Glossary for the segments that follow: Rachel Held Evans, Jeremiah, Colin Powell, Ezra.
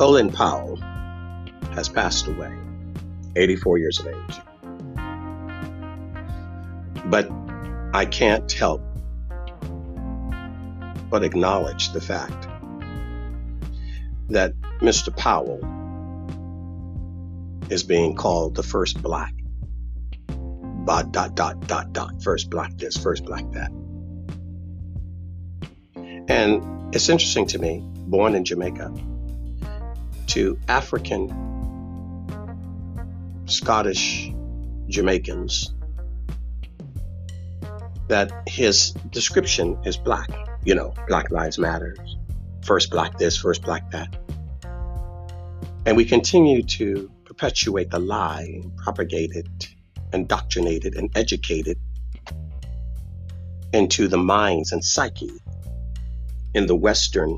Colin Powell has passed away, 84 years of age. But I can't help but acknowledge the fact that Mr. Powell is being called the first black. First black this, first black that. And it's interesting to me, born in Jamaica, to African Scottish Jamaicans, that his description is black. You know, Black Lives Matter, first black this, first black that. And we continue to perpetuate the lie, propagate it, indoctrinated and educated into the minds and psyche in the Western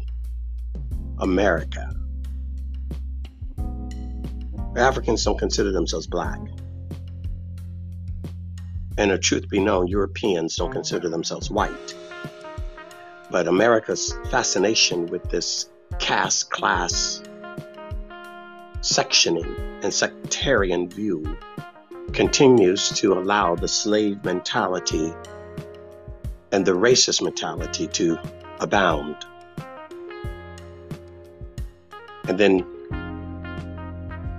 America. Africans don't consider themselves black. And the truth be known, Europeans don't consider themselves white. But America's fascination with this caste, class, sectioning and sectarian view continues to allow the slave mentality and the racist mentality to abound. And then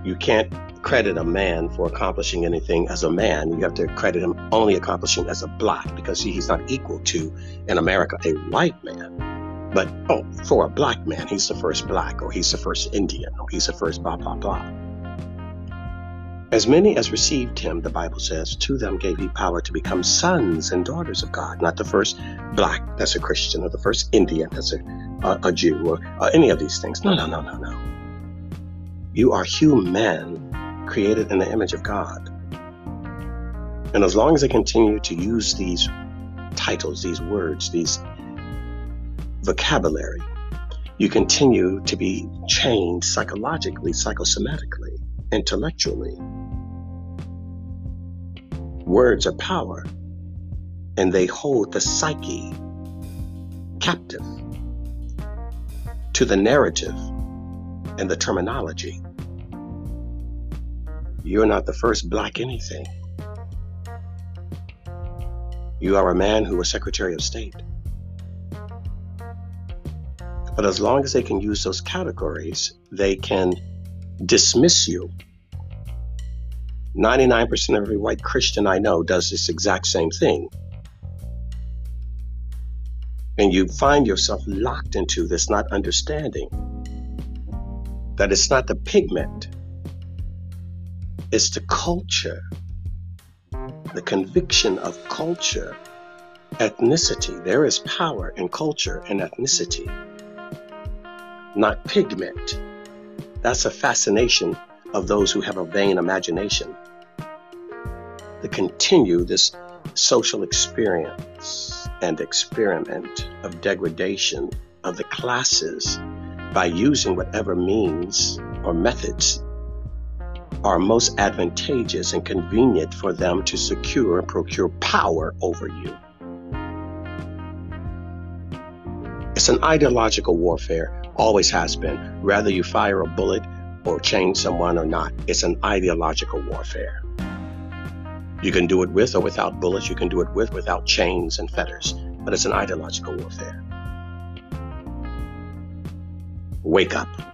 you can't credit a man for accomplishing anything as a man. You have to credit him only accomplishing as a black, because he's not equal to, in America, a white man. But, oh, for a black man, he's the first black, or he's the first Indian, or he's the first blah, blah, blah. As many as received him, the Bible says, to them gave he power to become sons and daughters of God. Not the first black that's a Christian, or the first Indian that's a Jew, or any of these things. No. You are human, created in the image of God. And as long as they continue to use these titles, these words, these vocabulary, you continue to be chained psychologically, psychosomatically, intellectually. Words are power, and they hold the psyche captive to the narrative and the terminology. You're not the first black anything. You are a man who was Secretary of State. But as long as they can use those categories, they can dismiss you. 99% of every white Christian I know does this exact same thing. And you find yourself locked into this, not understanding that it's not the pigment, it's the culture, the conviction of culture, ethnicity. There is power in culture and ethnicity, not pigment. That's a fascination of those who have a vain imagination to continue this social experience and experiment of degradation of the classes by using whatever means or methods are most advantageous and convenient for them to secure and procure power over you. It's an ideological warfare. Always has been. Rather you fire a bullet or chain someone or not, it's an ideological warfare. You can do it with or without bullets. You can do it with or without chains and fetters, but it's an ideological warfare. Wake up.